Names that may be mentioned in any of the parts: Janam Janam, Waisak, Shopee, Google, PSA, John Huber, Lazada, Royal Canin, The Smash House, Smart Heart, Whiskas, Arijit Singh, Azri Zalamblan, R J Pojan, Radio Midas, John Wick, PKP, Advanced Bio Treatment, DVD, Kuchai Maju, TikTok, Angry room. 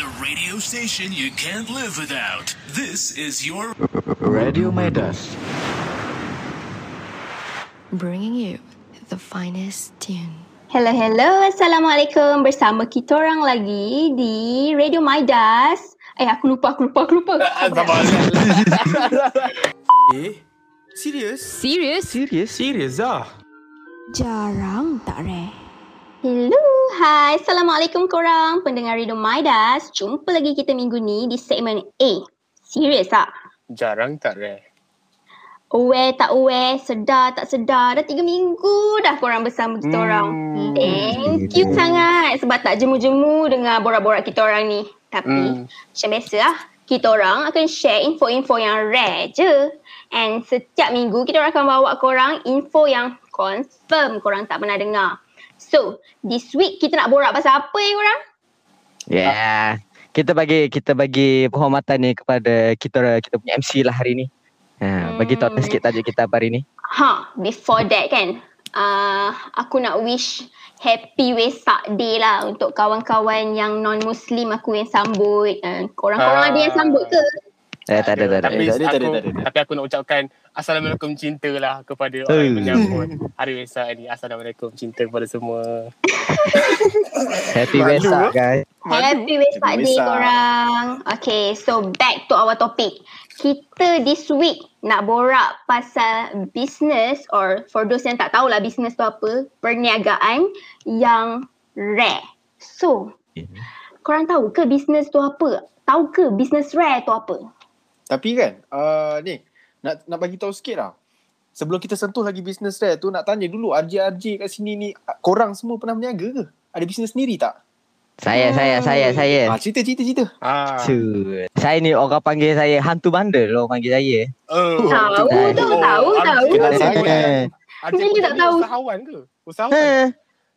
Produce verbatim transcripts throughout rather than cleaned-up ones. The radio station you can't live without. This is your Radio Midas, bringing you the finest tune. Hello, hello. Assalamualaikum. Bersama kita orang lagi di Radio Midas. Eh, aku lupa, aku lupa, aku lupa. Eh, serius? Serius? Serius? Serius lah. Jarang tak, Reh? Hello, hai. Assalamualaikum korang, pendengar Radio Midas. Jumpa lagi kita minggu ni di segmen A. Serius tak? Jarang tak, Reh? Aware tak aware, sedar tak sedar. Dah tiga minggu dah korang bersama kita hmm. orang. Thank you sangat sebab tak jemu-jemu dengar borak-borak kita orang ni. Tapi hmm. macam biasalah, kita orang akan share info-info yang rare je. And setiap minggu kita orang akan bawa korang info yang confirm korang tak pernah dengar. So, this week kita nak borak pasal apa ya korang? Yeah, kita bagi kita bagi penghormatan ni kepada kita kita punya M C lah hari ni. Ha, bagi tahu hmm. sikit tajuk kita hari ni. Ha, before that kan, uh, aku nak wish happy Waisak Day lah untuk kawan-kawan yang non-Muslim aku yang sambut. Uh, korang-korang uh, ada yang sambut ke? Eh, tak ada, tak ada. Tapi, eh, tak ada, aku, tak ada, tak ada. Tapi aku nak ucapkan Assalamualaikum cinta lah kepada orang yang menyambut hari Waisak ni. Assalamualaikum cinta kepada semua. Happy Waisak guys. Happy Waisak Day korang. Okay, so back to our topic. Kita this week nak borak pasal business, or for those yang tak tahulah business tu apa, perniagaan yang rare. So, korang tahu ke business tu apa? Tahu ke business rare tu apa? Tapi kan, uh, ni, nak nak bagi tahu sikit lah. Sebelum kita sentuh lagi business rare tu, nak tanya dulu R J-R J kat sini ni, korang semua pernah berniaga ke? Ada business sendiri tak? Saya, saya, saya, saya. Ah, cerita, cerita, cerita. Ah. Cuk. Saya ni orang panggil saya hantu bandel, orang panggil saya. Oh, uh, tahu, tahu, tahu, tahu. tahu. Kita saya. Saya tak tahu. Usahawan ke? Usahawan. Eh,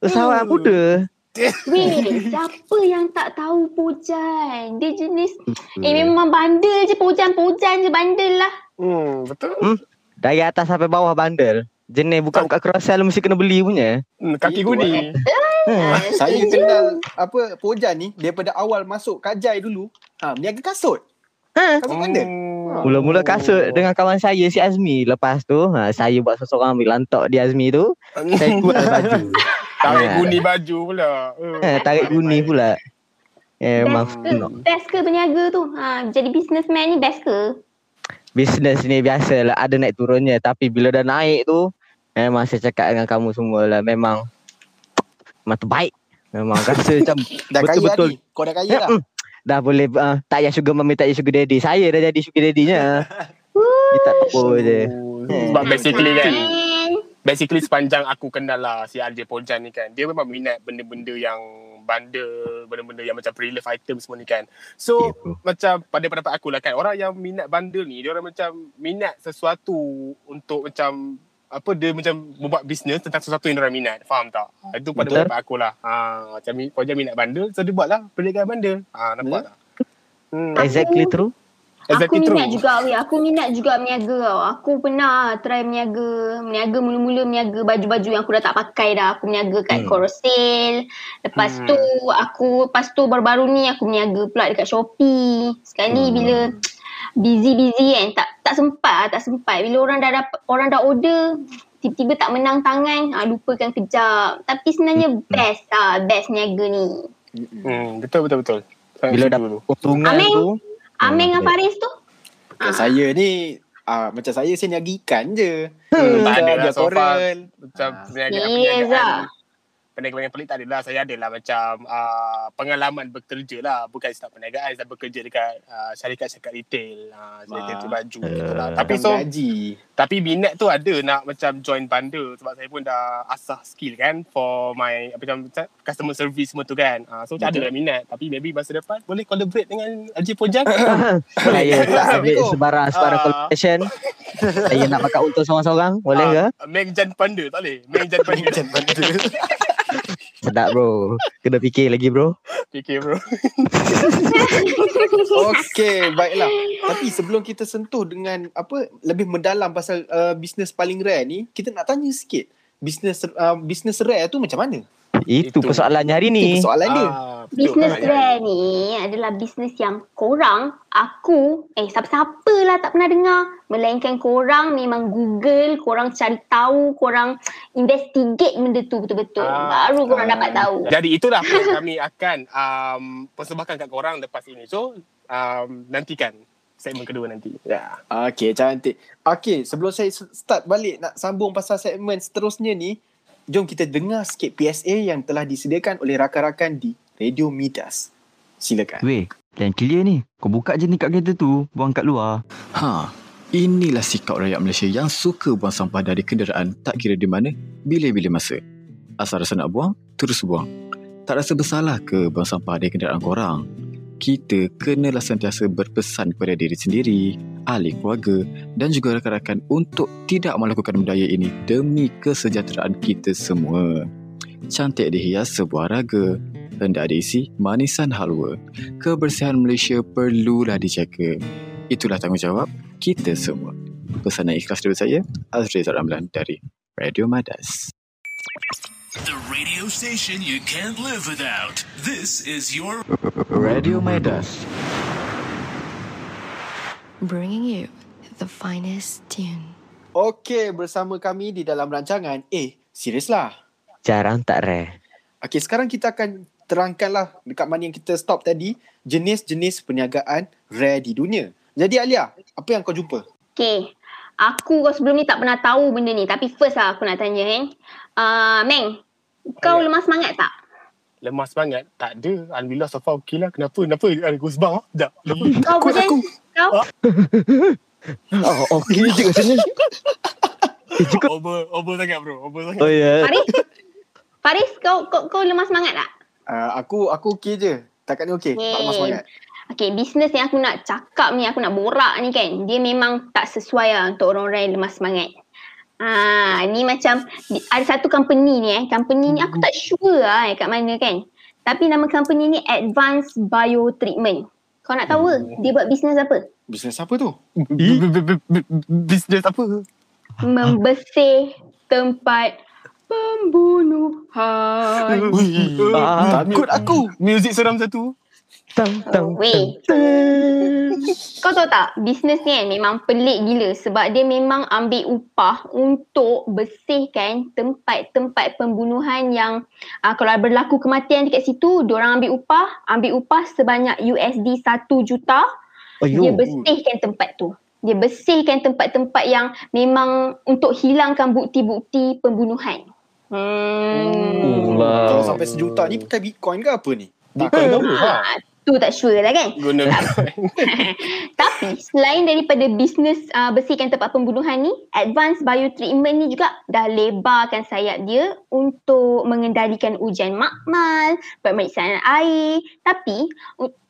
usahawan uh. buda. Weh, siapa yang tak tahu Pojan? Dia jenis eh memang bandel je, Pojan-Pojan je bandel lah. Hmm, betul. Hmm? Dari atas sampai bawah bandel. Jenis buka-buka carousel mesti kena beli punya. Hmm, kaki guni. Hmm. Saya kenal apa Pojan ni daripada awal masuk Kajai dulu. Ha, berniaga kasut. Ha, kasut bandel. Hmm. Mula-mula kasut dengan kawan saya si Azmi. Lepas tu, ha, saya buat seseorang ambil lantok di Azmi tu. Saya buat baju. Tarik guni baju pula. Ha, tarik guni pula. Eh, best, ke, best ke berniaga tu? Ha, jadi businessman ni best ke? Business ni biasalah, ada naik turunnya. Tapi bila dah naik tu, memang saya cakap dengan kamu semua lah, memang memang terbaik. Memang rasa macam dah betul-betul kaya ni. Kau dah kaya dah. Mm, dah boleh uh, tak payah sugar mummy, tak payah sugar daddy. Saya dah jadi sugar daddy-nya. Kita tepuk je. Sebab basically kan, basically sepanjang aku kenal lah si R J Pojan ni kan, dia memang minat benda-benda yang bandel, benda-benda yang macam pre-love item semua ni kan. So yeah, macam pada pendapat aku lah kan, orang yang minat bandel ni, dia orang macam minat sesuatu untuk macam apa, dia macam membuat bisnes tentang sesuatu yang diorang minat. Faham tak? Itu pada pendapat aku lah. Ha, macam Pojan minat bandel, so dia buat lah perniagaan bandel. Ha, nampak yeah. tak? Hmm. Exactly true. Exactly aku true. minat juga weh. Aku minat juga berniaga tau. Aku pernah try berniaga. Berniaga mula-mula berniaga baju-baju yang aku dah tak pakai dah. Aku berniaga kat hmm. carousel. Lepas hmm. tu aku, lepas tu baru-baru ni aku berniaga pula dekat Shopee. Sekali hmm. bila busy-busy kan, tak tak sempat lah, tak sempat. Bila orang dah dapat, orang dah order, tiba-tiba tak menang tangan, ah, lupakan kejap. Tapi sebenarnya best ah, best niaga ni. Hmm, betul betul betul. Saya bila dah keuntungan tu, Amir dengan Faris tu? Okay, ah. Saya ni ah, macam saya saya niaga ikan je. Hmm. Tak ada lah korel, macam niaga apa. Perniagaan pelik tak ada lah. Saya ada lah macam uh, pengalaman bekerja lah. Bukan start perniagaan, saya bekerja dekat uh, syarikat-syarikat retail. Uh, syarikat ah. baju uh, gitu lah. Tapi so, gaji. Tapi minat tu ada nak macam join bandel. Sebab saya pun dah asah skill kan for my macam customer service semua tu kan. Uh, so macam ada lah minat. Tapi maybe masa depan boleh collaborate dengan R J Pojan. Saya tak ambil sebarang-sebarang collaboration. Saya nak pakai untung seorang-seorang. Boleh ke? Mengjan panda tak boleh? Mengjan panda. Sedap bro. Kena fikir lagi bro. Fikir bro. Okay, baiklah. Tapi sebelum kita sentuh dengan apa lebih mendalam pasal uh, bisnes paling rare ni, kita nak tanya sikit, bisnes uh, bisnes rare tu macam mana? Itu, itu persoalannya hari ni. Itu persoalan dia. Ah, bisnes Rare ni adalah bisnes yang korang, aku, eh siapa-siapa lah tak pernah dengar. Melainkan korang memang Google, korang cari tahu, korang investigate benda tu betul-betul. Ah, Baru korang ah. dapat tahu. Jadi itulah kami akan um, persembahkan kat korang lepas ini. So, um, nantikan segmen kedua nanti. Ya. Yeah. Okay, cantik. Okay, sebelum saya start balik nak sambung pasal segmen seterusnya ni, jom kita dengar sikit P S A yang telah disediakan oleh rakan-rakan di Radio Midas. Silakan. Weh, plan clear ni. Kau buka je ni kat kereta tu, buang kat luar. Ha, inilah sikap rakyat Malaysia yang suka buang sampah dari kenderaan tak kira di mana, bila-bila masa. Asal rasa nak buang, terus buang. Tak rasa bersalah ke buang sampah dari kenderaan korang? Kita kenalah sentiasa berpesan kepada diri sendiri, ahli keluarga dan juga rakan-rakan untuk tidak melakukan budaya ini demi kesejahteraan kita semua. Cantik dihias sebuah raga, hendak diisi manisan halwa. Kebersihan Malaysia perlulah dijaga. Itulah tanggungjawab kita semua. Pesanan ikhlas dari saya, Azri Zalamblan dari Radio Midas. The radio station you can't live without. This is your Radio Midas, bringing you the finest tune. Okay, bersama kami di dalam rancangan Eh, serius lah, jarang tak rare. Okay, sekarang kita akan terangkanlah dekat mana yang kita stop tadi, jenis-jenis perniagaan rare di dunia. Jadi Alia, apa yang kau jumpa? Okay, aku kau sebelum ni tak pernah tahu benda ni. Tapi first lah aku nak tanya eh. Uh, Meng, kau Ayat. lemah semangat tak? Lemah semangat? Tak ada. Alhamdulillah, so far okey lah. Kenapa? Kenapa? Ada gosebang lah. Sekejap. Kau boleh? Kau? Okey je kat sini. Over, over sangat bro. Over sangat. Oh, yeah. Faris? Faris, kau, kau, kau lemah semangat tak? Uh, aku aku okey je. Takat ni okey. Tak lemah semangat. Okay, bisnes yang aku nak cakap ni, aku nak borak ni kan, dia memang tak sesuai lah untuk orang-orang yang lemah semangat. Ah, ni macam ada satu company ni eh. Company ni aku tak sure lah eh, kat mana kan. Tapi nama company ni Advanced Bio Treatment. Kau nak tahu hmm. dia buat bisnes apa? Bisnes apa tu? Bisnes apa? Membersih tempat pembunuhan. Takut aku. Muzik seram satu. Tang, tang, oh, weh. Kau tahu tak, bisnes ni kan memang pelik gila sebab dia memang ambil upah untuk bersihkan tempat-tempat pembunuhan yang uh, kalau berlaku kematian dekat situ, diorang ambil upah, ambil upah sebanyak U S D satu juta. Ayuh. Dia bersihkan tempat tu. Dia bersihkan tempat-tempat yang memang untuk hilangkan bukti-bukti pembunuhan. Hmm. Oh, wow. Kalau sampai sejuta ni pakai Bitcoin ke apa ni? Bukan tahu ha. Tu tak sure lah kan. Tapi selain daripada bisnes uh, bersihkan tempat pembunuhan ni, Advanced Bio Treatment ni juga dah lebarkan sayap dia untuk mengendalikan ujian makmal, pemeriksaan air. Tapi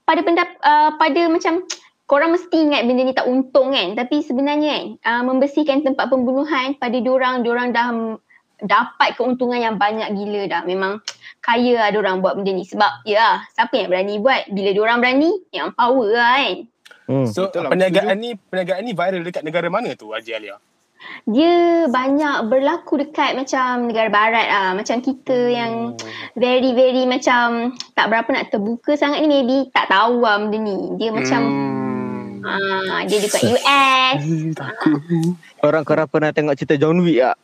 pada pendap, uh, pada macam korang mesti ingat benda ni tak untung kan. Tapi sebenarnya kan, uh, membersihkan tempat pembunuhan pada diorang, diorang dah dapat keuntungan yang banyak gila dah. Memang kaya lah diorang buat benda ni. Sebab ya, siapa yang berani buat? Bila diorang berani, yang power lah kan. Hmm. So betul, perniagaan betul. ni perniagaan ni viral dekat negara mana tu Haji Alia? Dia banyak berlaku dekat macam negara barat lah. Macam kita hmm. yang very very macam tak berapa nak terbuka sangat ni, maybe tak tahu lah benda ni. Dia macam hmm. aa, dia dekat U S. Orang korang pernah tengok cerita John Wick tak?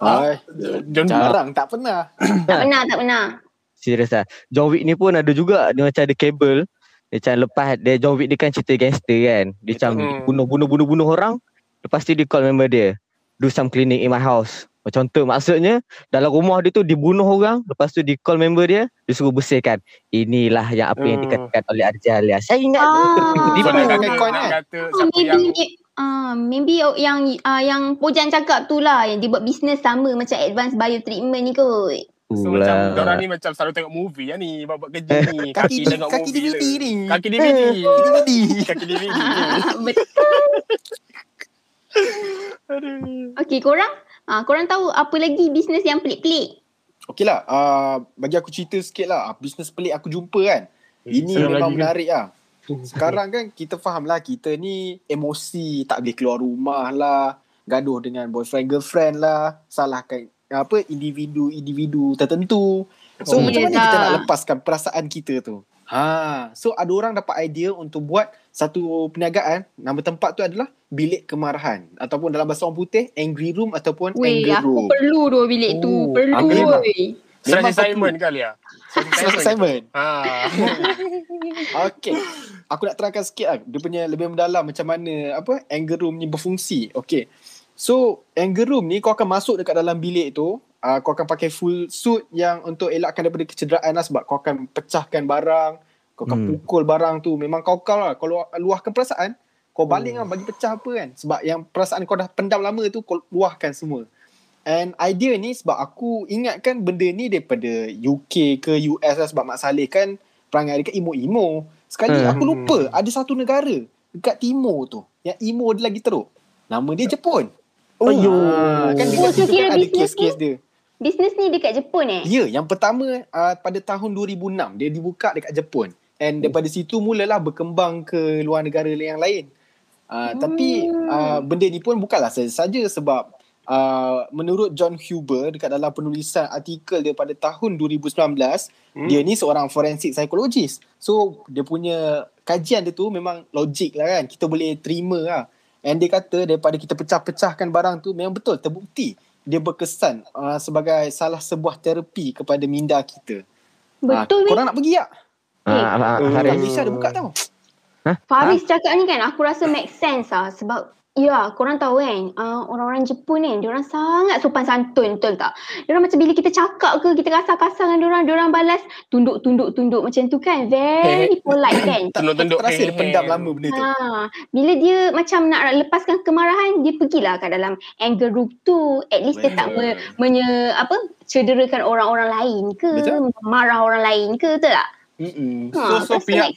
Ah, jarang, tak pernah. Tak pernah, tak pernah. Serius lah. John Wick ni pun ada juga. Dia macam ada kabel. Dia macam lepas dia, John Wick dia kan cerita gangster kan. Dia macam hmm. bunuh-bunuh-bunuh orang. Lepas tu dia call member dia, do some cleaning in my house. Contoh maksudnya, dalam rumah dia tu dibunuh orang. Lepas tu dia call member dia, dia suruh bersihkan. Inilah yang apa hmm. yang dikatakan oleh Arjalia. Saya ingat ah. dia tertipu-tipu kan. Uh, maybe yang uh, yang Pojan cakap tu lah, yang dia buat bisnes sama macam Advanced Bio Treatment ni kot. So Ula. macam orang ni macam selalu tengok movie lah ni, buat-buat kerja ni. Kaki, kaki, kaki D V D ni. Kaki D V D. Kaki D V D. Kaki D V D. Betul. Okay, korang? Uh, korang tahu apa lagi bisnes yang pelik-pelik? Okay lah, uh, bagi aku cerita sikit lah. Bisnes pelik aku jumpa kan. Eh, ini memang menarik lah. Sekarang kan kita faham lah, kita ni emosi, tak boleh keluar rumah lah, gaduh dengan boyfriend girlfriend lah, salahkan apa individu-individu tertentu. So oh, macam mana tak. kita nak lepaskan perasaan kita tu? Ha, so ada orang dapat idea untuk buat satu perniagaan, nama tempat tu adalah bilik kemarahan ataupun dalam bahasa orang putih Angry Room ataupun Weh, Angry Room. Weh, aku perlu dua bilik oh, tu. Perlu weh. Serasa Simon kali ah. Serasa Simon. Ha. Okey. Aku nak terangkan sikit lah dia punya lebih mendalam macam mana apa Angry Room ni berfungsi. Okey. So Angry Room ni kau akan masuk dekat dalam bilik tu. Uh, kau akan pakai full suit yang untuk elakkan daripada kecederaan lah, sebab kau akan pecahkan barang, kau akan hmm. pukul barang tu. Memang kau-kau lah. Kau luahkan perasaan, kau balik oh. kan, bagi pecah apa kan. Sebab yang perasaan kau dah pendam lama tu, kau luahkan semua. And idea ni sebab aku ingatkan benda ni daripada U K ke U S lah, sebab Mak Saleh kan perangai dekat emo-emo. Sekali hmm. aku lupa ada satu negara dekat timur tu yang emo dia lagi teruk. Nama dia Jepun. Oh, oh kan dekat oh, situ kan ada kes-kes dia. Bisnes ni dekat Jepun eh? Ya, yang pertama uh, pada tahun dua ribu enam dia dibuka dekat Jepun. And daripada situ mulalah berkembang ke luar negara yang lain. Uh, hmm. Tapi uh, benda ni pun bukanlah saja-saja sebab uh, menurut John Huber dekat dalam penulisan artikel dia pada tahun dua ribu sembilan belas, hmm. dia ni seorang forensik psikologis. So dia punya kajian dia tu memang logik lah kan. Kita boleh terima lah. And dia kata daripada kita pecah-pecahkan barang tu memang betul terbukti. Dia berkesan uh, sebagai salah sebuah terapi kepada minda kita. Betul. Uh, korang nak pergi tak? Eh, uh, uh, Faris. Malaysia ada buka tau. Huh? Faris huh? cakap ni kan aku rasa make sense lah. Sebab ya korang tahu kan uh, orang-orang Jepun kan diorang sangat sopan santun, betul tak? Diorang macam bila kita cakap ke kita kasar-kasar dengan diorang, diorang balas tunduk-tunduk-tunduk macam tu kan. Very polite kan. Tunduk-tunduk terasa dia pendam lama benda tu. Ha, bila dia macam nak lepaskan kemarahan dia pergilah kat dalam anger group tu. At least dia tak me, menye, apa, cederakan orang-orang lain ke, betul? Marah orang lain ke, betul tak? Mm-mm. Ha, so, so pihak,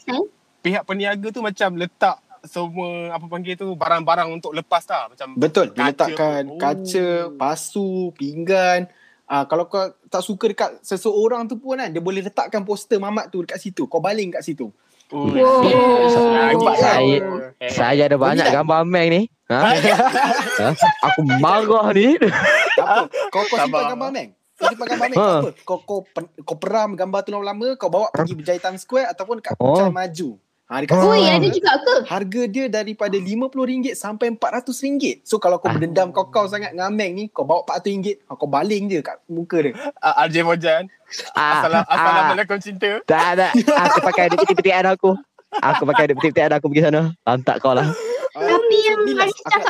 pihak peniaga tu macam letak semua apa panggil tu barang-barang untuk lepas lah macam betul diletakkan kaca, oh. kaca pasu, pinggan. Uh, kalau kau tak suka dekat seseorang tu pun kan dia boleh letakkan poster mamat tu dekat situ, kau baling kat situ. Oh, oh. oh. Saya, saya ada banyak Bila. gambar Amang ni. Ha? ha? Aku marah ni. Apa? Kau kau simpan gambar Amang? Kau simpan gambar Amang apa? Kau kau kau peram gambar tu lama-lama, kau bawa pergi Berjaitan Square ataupun dekat oh. Kuchai Maju. Ha, oh ya, ada juga ke? Harga dia daripada lima puluh ringgit sampai empat ratus ringgit. So kalau kau berdendam ah. kau-kau sangat dengan Amang ni, kau bawa empat ratus ringgit, kau baling je kat muka dia. Ah, R J Mojan, ah, Assalam, ah, Assalamualaikum cinta. Tak, tak. Aku pakai ada peti-petian aku. Aku pakai ada peti-petian aku pergi sana. Lantak kau lah. Tapi yang Faris cakap,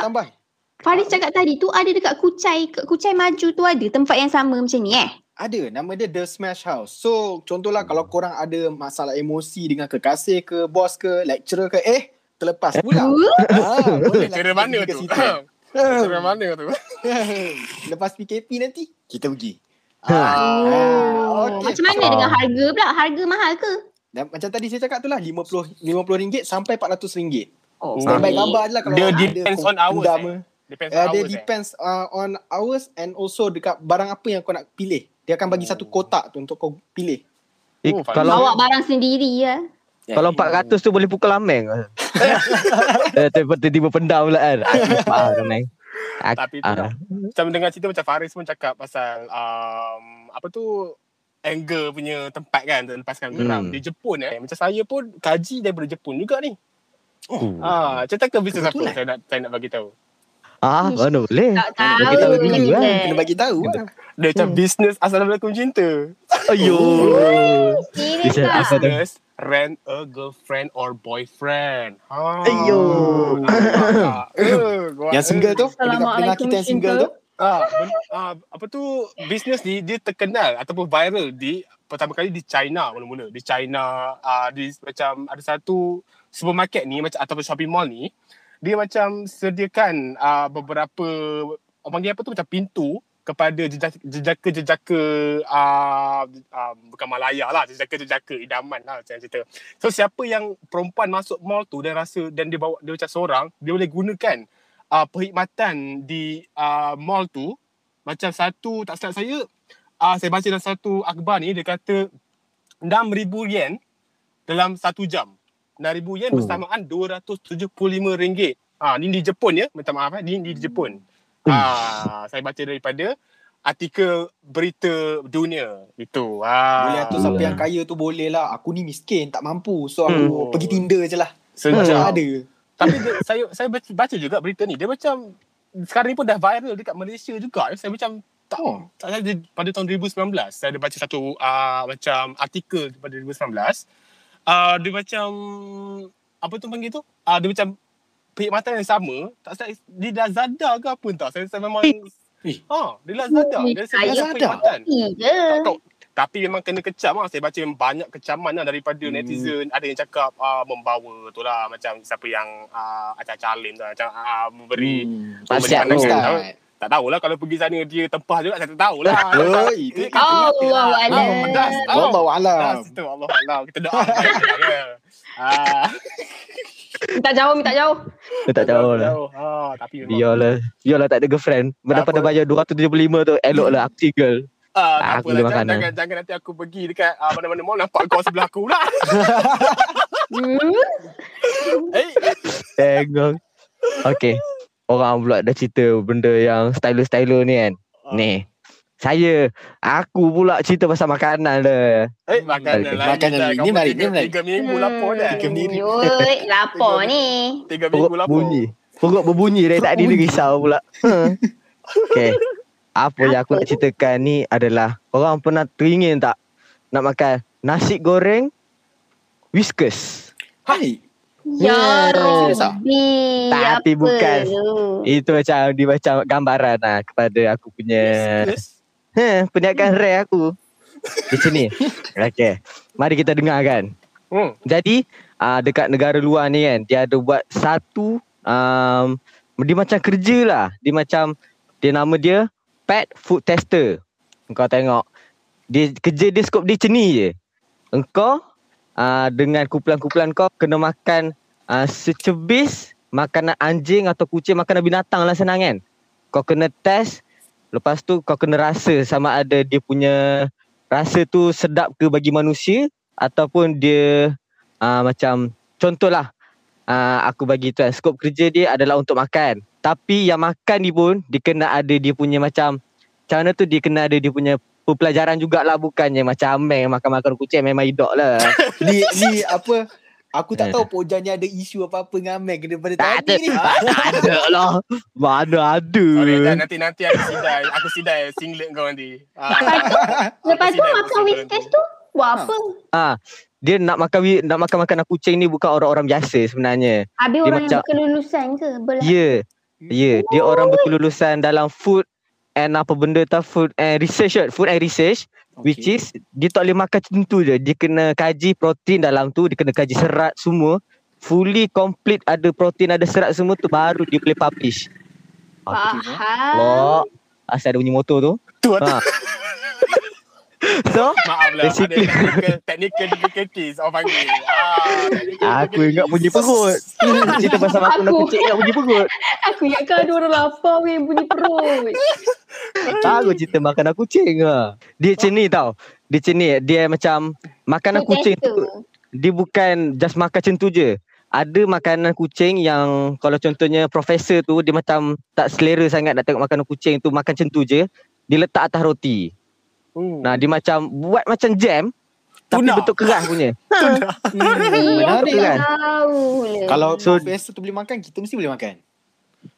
Faris cakap tadi tu ada dekat Kuchai, Kuchai Maju tu ada tempat yang sama macam ni eh? Ada, nama dia The Smash House. So contohlah kalau korang ada masalah emosi dengan kekasih ke, bos ke, lecturer ke, eh terlepas pula. Ha, lecturer mana tu? Lecturer mana tu? Lepas P K P nanti kita pergi. Ha, oh, okay. Macam mana dengan harga pula? Harga mahal ke? Dan, macam tadi saya cakap tu lah lima puluh ringgit sampai empat ratus ringgit. Oh, standby gambar je lah kalau dia depends on hours. Eh. Depends on uh, hours. Dia depends eh. uh, on hours and also dekat barang apa yang kau nak pilih. Dia akan bagi oh. satu kotak tu untuk kau pilih. Eh, oh, kalau bawa barang sendiri ya. Yeah, kalau empat ratus yeah. tu boleh pukul Amang. eh tiba-tiba pendam pula kan. Amang. Tapi tu lah. Macam dengar cerita macam Faris pun cakap pasal um, apa tu anger punya tempat kan untuk lepaskan geram. Hmm. Di Jepun eh. Macam saya pun kaji daripada Jepun juga ni. Oh. Ah, cerita ke bisnes apa saya nak saya nak bagi tahu. Ah, mana boleh. Tak tahu. Kena bagi tahu. Kan. Kena bagi tahu lah. Dia macam hmm. bisnes Assalamualaikum cinta. Ayo. Bisnes business rent a girlfriend or boyfriend. Ha. Ayo. Yang single tu, dengar kita yang single tu. Ah, ah, apa tu bisnes ni dia terkenal ataupun viral di pertama kali di China mula-mula. Di China ah, di macam ada satu supermarket ni macam ataupun shopping mall ni. Dia macam sediakan uh, beberapa orang panggil apa tu macam pintu kepada jejaka-jejaka uh, uh, bukan Malaya lah, jejaka-jejaka idaman lah macam cerita. So siapa yang perempuan masuk mall tu dan rasa dan dia bawa dia macam seorang, dia boleh gunakan uh, perkhidmatan di uh, mall tu. Macam satu tak silap saya, uh, saya baca dalam satu akhbar ni dia kata enam ribu yen dalam satu jam. enam ribu yen bersamaan dua ratus tujuh puluh lima ringgit. Ah, ni di Jepun ya. Minta maaf eh. Ni di Jepun. Ah, saya baca daripada artikel berita dunia itu. Ah. Boleh tu sampai yang kaya tu boleh lah. Aku ni miskin, tak mampu. So aku hmm. pergi Tinder je lah. Sejauh ada. Tapi dia, saya saya baca juga berita ni. Dia macam sekarang ni pun dah viral dekat Malaysia juga. Saya macam tak. Oh. Saya pada tahun dua ribu sembilan belas saya ada baca satu uh, macam artikel pada dua ribu sembilan belas. Uh, dia macam apa tu panggil tu? Uh, dia macam perkhidmatan yang sama. Tak saya dia dah Lazada ke apa entah. Saya, saya memang Eh. Ha, dia Lazada. Dia sebenarnya perkhidmatan. Tak tahu. Tapi memang kena kecam lah. Saya baca banyak kecaman lah daripada hmm. netizen. Ada yang cakap uh, membawa tu lah. Macam siapa yang uh, acah-acah alim tu lah. Macam uh, memberi hmm. pandangan. Tahu. Tak tahulah kalau pergi sana dia tempah juga. Saya tak tahulah. Allah alam. Allah alam. Allah alam. Kita doa. Minta jauh, minta jauh. Minta jauh lah. Ha, tapi biarlah. Biarlah tak ada girlfriend. Berapa dah bayar dua ratus tujuh puluh lima tu. Elok lah. Aku single. Uh, tak aku apalah, jangan, jangan, jangan nanti aku pergi dekat uh, mana-mana mall nampak kau sebelah aku pula. Hey. Tengok. Okay. Orang pula dah cerita benda yang stylo-stylo ni kan. Uh. Ni. Saya, aku pula cerita pasal makanan dah. Eh, makanan hmm. lah. Makanan ni, ni menarik, ni menarik. Tiga minggu lapar dah. Tiga minggu. Oi, lapar ni. Tiga minggu lapar. Bunyi. Perut berbunyi dari tadi dia risau pula. Okay. Apa yang aku nak ceritakan ni adalah orang pernah teringin tak nak makan nasi goreng Whiskas? Hai. Ya, yeah. Robi. Tapi apa bukan lu? Itu macam dia macam gambaran lah kepada aku punya Whiskas. Ha, perniagaan hmm. rare aku. Di sini. Okey. Mari kita dengarkan. Hmm. Jadi uh, dekat negara luar ni kan dia ada buat satu um, dia macam kerja lah. Dia macam dia nama dia Pet Food Tester. Engkau tengok dia kerja dia skop dia ceni je. Engkau uh, dengan kumpulan-kumpulan kau kena makan uh, secebis makanan anjing atau kucing, makanan binatang lah senang kan. Kau kena test. Lepas tu kau kena rasa sama ada dia punya rasa tu sedap ke bagi manusia ataupun dia uh, macam contohlah uh, aku bagi tu kan. Skop kerja dia adalah untuk makan. Tapi yang makan ni pun, dia kena ada dia punya macam, macam mana tu dia kena ada dia punya pelajaran jugalah. Bukannya macam Ameng makan-makan kucing memang hidup lah. Ni, ni apa, aku tak tahu Pojannya ada isu apa-apa dengan Ameng daripada tak tadi ada, ni. Tak, tak ada lah. Mana ada. Sorry, nanti-nanti aku sidai, aku sidai singlet kau nanti. Ah. Lepas tu makan Whiskas tu, buat apa? Ha. Ha. Dia nak makan nak makan makanan kucing ni bukan orang-orang biasa sebenarnya. Habis dia orang macam, yang berkelulusan ke? Ya. Yeah. Ya, yeah, dia orang berkelulusan dalam food and apa benda tu food and research, food and research okay. Which is dia tak boleh makan macam tu je. Dia kena kaji protein dalam tu, dia kena kaji serat semua. Fully complete ada protein, ada serat semua tu baru dia boleh publish. Faham. Oh, asal ada bunyi motor tu. Tu ha. So, maaflah basically ada technical difficulties orang panggil. Ah, aku ingat bunyi perut. Cerita pasal aku nak kecil ingat bunyi perut. Aku ingat kau ada orang lapar weh bunyi perut. Tahu cerita makanan kucing ah. Dia macam ni tau. Dia macam ni, dia macam makanan dia kucing tu. Dia bukan just makan macam tu je. Ada makanan kucing yang kalau contohnya profesor tu dia macam tak selera sangat nak tengok makanan kucing tu makan macam tu je. Dia letak atas roti. Ooh. Nah dia macam buat macam jam tapi bentuk keras punya. Menarik kan? Kalau so, profesor tu boleh makan, kita mesti boleh makan.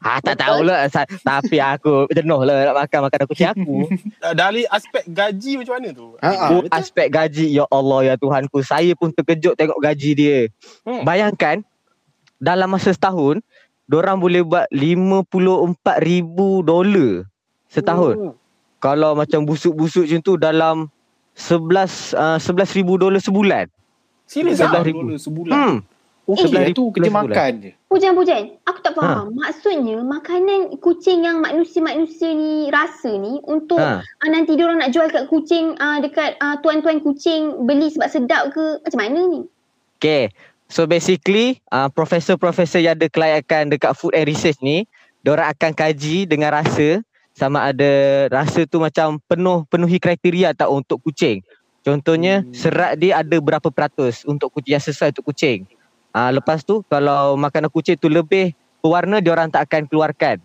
Ha, tak tahulah. Tapi aku jenuh lah nak makan makanan kucing aku. Dari aspek gaji macam mana tu? Ha, aspek gaji, ya Allah ya Tuhanku. Saya pun terkejut tengok gaji dia. Hmm. Bayangkan dalam masa setahun diorang boleh buat lima puluh empat ribu dolar setahun. Ooh. Kalau macam busuk-busuk macam tu dalam sebelas ribu dolar sebulan. Serius tak? sebelas ribu dolar sebulan? Hmm. Oh, eh, itu kerja makan je. Pujan-pujan. Aku tak faham. Ha. Maksudnya makanan kucing yang manusia-manusia ni rasa ni untuk ha. uh, nanti diorang nak jual kat kucing, uh, dekat uh, tuan-tuan kucing beli sebab sedap ke? Macam mana ni? Okay. So basically, uh, profesor-profesor yang ada kelayakan dekat food and research ni, diorang akan kaji dengan rasa. Sama ada rasa tu macam penuh penuhi kriteria tak untuk kucing. Contohnya hmm. serat dia ada berapa peratus untuk kucing yang sesuai untuk kucing. Aa, lepas tu kalau makanan kucing tu lebih pewarna dia orang tak akan keluarkan.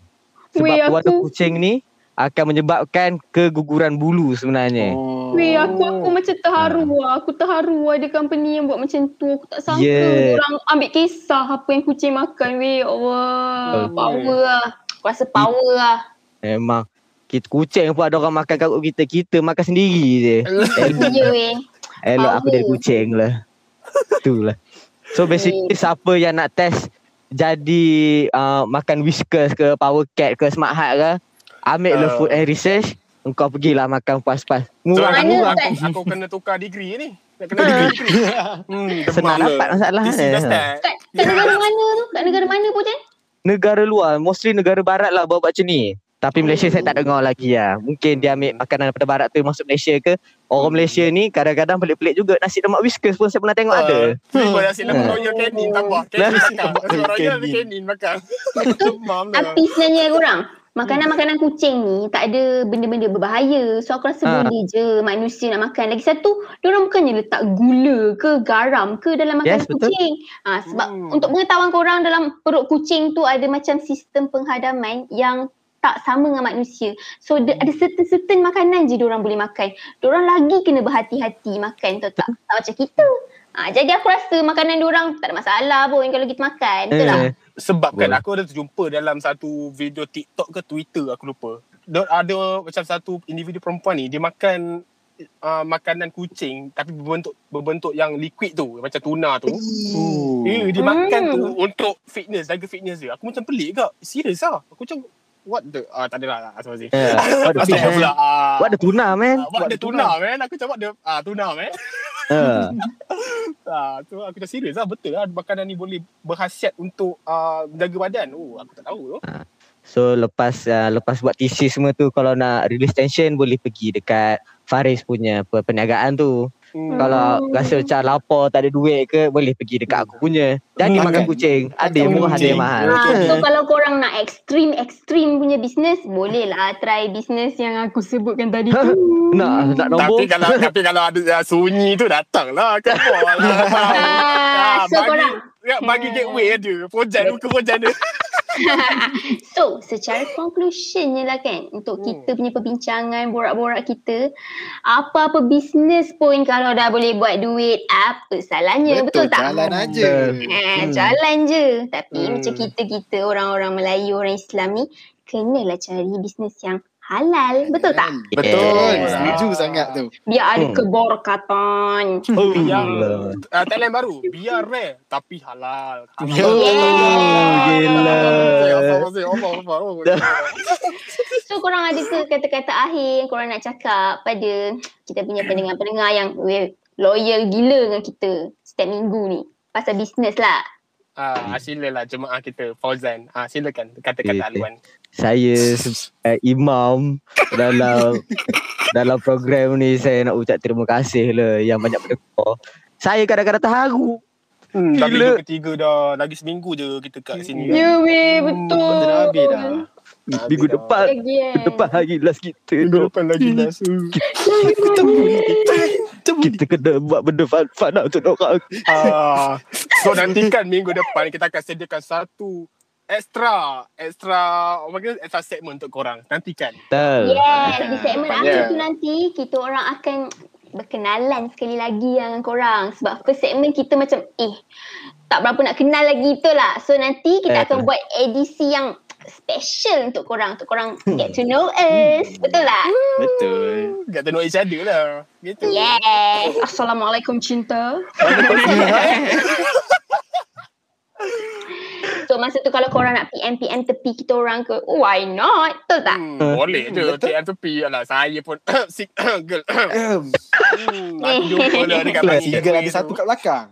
Sebab Wee, pewarna aku. kucing ni akan menyebabkan keguguran bulu sebenarnya. Oh. Weh, aku aku macam terharu lah. Aku terharu ada company yang buat macam tu. Aku tak sangka yeah. orang ambil kisah apa yang kucing makan. Weh, Allah. Oh, power yeah. lah. Aku rasa power lah. Memang. Kita kucing pun ada orang makan karut kita. Kita makan sendiri je. Ya weh. Elok aku dari kucing lah. Itulah. So basically siapa yang nak test jadi uh, makan Whiskas ke Power Cat ke Smart Heart ke, ambil uh, Food and Research, engkau pergilah makan puas-puas. Murah so, murah. Aku, aku kena tukar degree ni. Nak kena degree. hmm, senang dapat masalah ni. Tak negara mana tu? Tak negara mana pun kan? Negara luar, mostly negara barat lah buat macam ni. Tapi Malaysia saya tak dengar lagi lah. Mungkin dia ambil makanan daripada barat tu masuk Malaysia ke. Orang Malaysia ni kadang-kadang pelik-pelik juga. Nasi lemak Whiskas pun saya pernah tengok uh, ada. Sebab nasi lemak Royal Canin tambah. Royal Canin makan. Tapi sebenarnya korang, makanan-makanan kucing ni tak ada benda-benda berbahaya. So aku rasa ha. boleh je manusia nak makan. Lagi satu, diorang bukannya letak gula ke garam ke dalam makanan yes, kucing. Ha, sebab hmm. untuk pengetahuan korang, dalam perut kucing tu ada macam sistem penghadaman yang tak sama dengan manusia. So de- ada certain-certain makanan je diorang boleh makan. Diorang lagi kena berhati-hati makan, tahu tak? Tak macam kita. Ha, jadi aku rasa makanan diorang tak ada masalah pun kalau kita makan. Betul tak? Eh, sebab kan aku ada terjumpa dalam satu video TikTok ke Twitter, aku lupa. Ada macam satu individu perempuan ni, dia makan uh, makanan kucing tapi berbentuk berbentuk yang liquid tu, macam tuna tu. Hmm. Eh, dia makan hmm. tu untuk fitness, jaga fitness dia. Aku macam pelik ke? Serius lah. Aku macam what the ah uh, tak adalah Azri. Yeah. What the fish pula. Uh, what the tuna man? Uh, what, what the tuna, tuna man? Aku macam what the ah uh, tuna man. Ah. uh, tu aku dah serius lah, betul lah makanan ni boleh berkhasiat untuk uh, menjaga badan. Oh aku tak tahu tu. Uh, so lepas uh, lepas buat thesis semua tu, kalau nak release tension boleh pergi dekat Faris punya perniagaan tu. Hmm. Kalau rasa macam lapar, tak ada duit ke, boleh pergi dekat aku punya. Jadi hmm. makan kucing. Ada yang murah, ada yang mahal. Ha, so kalau korang nak ekstrim-ekstrim punya bisnes, bolehlah try bisnes yang aku sebutkan tadi tu. Nak, nak nombor. Tapi kalau, tapi kalau ada uh, sunyi tu datanglah. Kan, lah. ha, so bagi, korang bagi gateway ada. Pojan, buka pojan dia. So secara conclusionnya lah kan, untuk kita punya perbincangan, borak-borak kita, apa-apa bisnes pun kalau dah boleh buat duit, apa salahnya? Betul, betul tak? Jalan aja. Eh, jalan hmm. je. Tapi hmm. macam kita-kita orang-orang Melayu, orang Islam ni, kenalah cari bisnes yang halal, betul tak? Betul, setuju yeah. sangat tu. Biar ada keborkatan. Oh, yang uh, talent baru, biar rare tapi halal. halal. Oh, gila. So korang ada ke kata-kata akhir yang korang nak cakap pada kita punya pendengar-pendengar yang loyal gila dengan kita setiap minggu ni pasal bisnes lah? Ah, silalah jemaah kita Fauzan. Ah, silakan kata-kata haluan. Saya uh, imam dalam dalam program ni, saya nak ucap terima kasih lah yang banyak berdoa. Saya kadang-kadang terharu. Hmm, tapi dah ketiga dah, lagi seminggu je kita kat sini. Ya weh, betul. Hmm, dah habis dah. Minggu depan, minggu depan lagi last kita. Minggu depan lagi last. Kita kita kena buat benda fun-fun lah untuk orang. Ah, so nantikan minggu depan kita akan sediakan satu Extra Extra Apa kata Extra segmen untuk korang. Nantikan. Betul. Yes. Di segmen yeah. akhir tu nanti kita orang akan berkenalan sekali lagi dengan korang. Sebab first segmen kita macam Eh tak berapa nak kenal lagi tu lah. So nanti kita akan buat edisi yang special untuk korang, untuk korang get to know us. Betul tak? Betul. Get to know each other lah. Gitu. Yes. Assalamualaikum cinta. So masa tu kalau korang nak P M-P M tepi kita orang ke, why not? Betul tak? Hmm, boleh je P M tepi. Alah saya pun sick girl. Aku jumpa lah dekat belakang. Single ada satu kat belakang.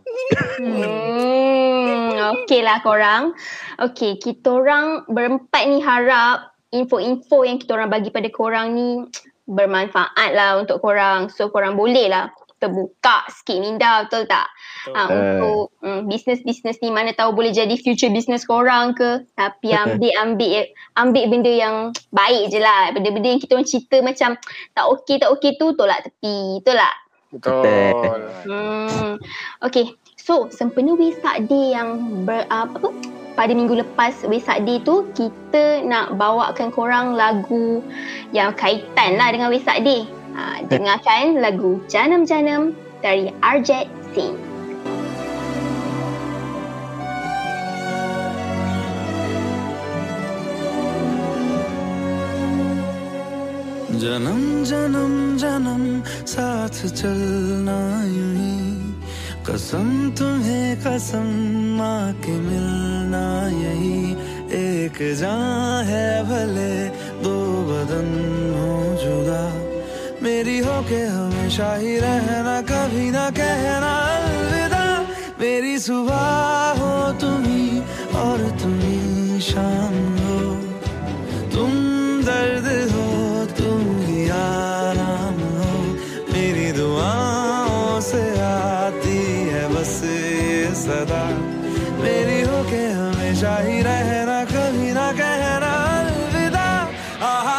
Hmm, okay lah korang. Okay, kita orang berempat ni harap info-info yang kita orang bagi pada korang ni bermanfaat lah untuk korang. So korang boleh lah terbuka sikit minda, betul tak? Betul. Ha, untuk um, bisnes-bisnes ni mana tahu boleh jadi future bisnes korang ke. Tapi ambil-ambil ambil benda yang baik je lah. Benda-benda yang kita orang cerita macam tak okey, tak okey tu tolak tepi, betul tak? Betul. Hmm. Okay, so sempena Waisak Day yang ber, uh, apa pada minggu lepas Wesakdi tu kita nak bawakan korang lagu yang kaitan lah dengan Wesakdi. Ha, dengarkan lagu Janam Janam dari Arijit Singh. जन्म जन्म जन्म साथ चलना यूं ही कसम तुम्हें कसम माँ के मिलना यही एक जान है भले दो बदन हो जुदा मेरी हो के हमेशा ही रहना कभी ना कहना अलविदा मेरी सुबह हो तुम्ही और तुम्ही शाम हो तुम दर्द हो तुम ही आराम हो मेरी दुआओं से आती है बस ये सदा मेरी हो के हमेशा ही रहना कभी ना कहना अलविदा आहा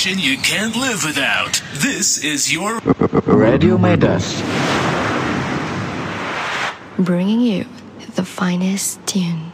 you can't live without. This is your Radio Midas, bringing you the finest tunes.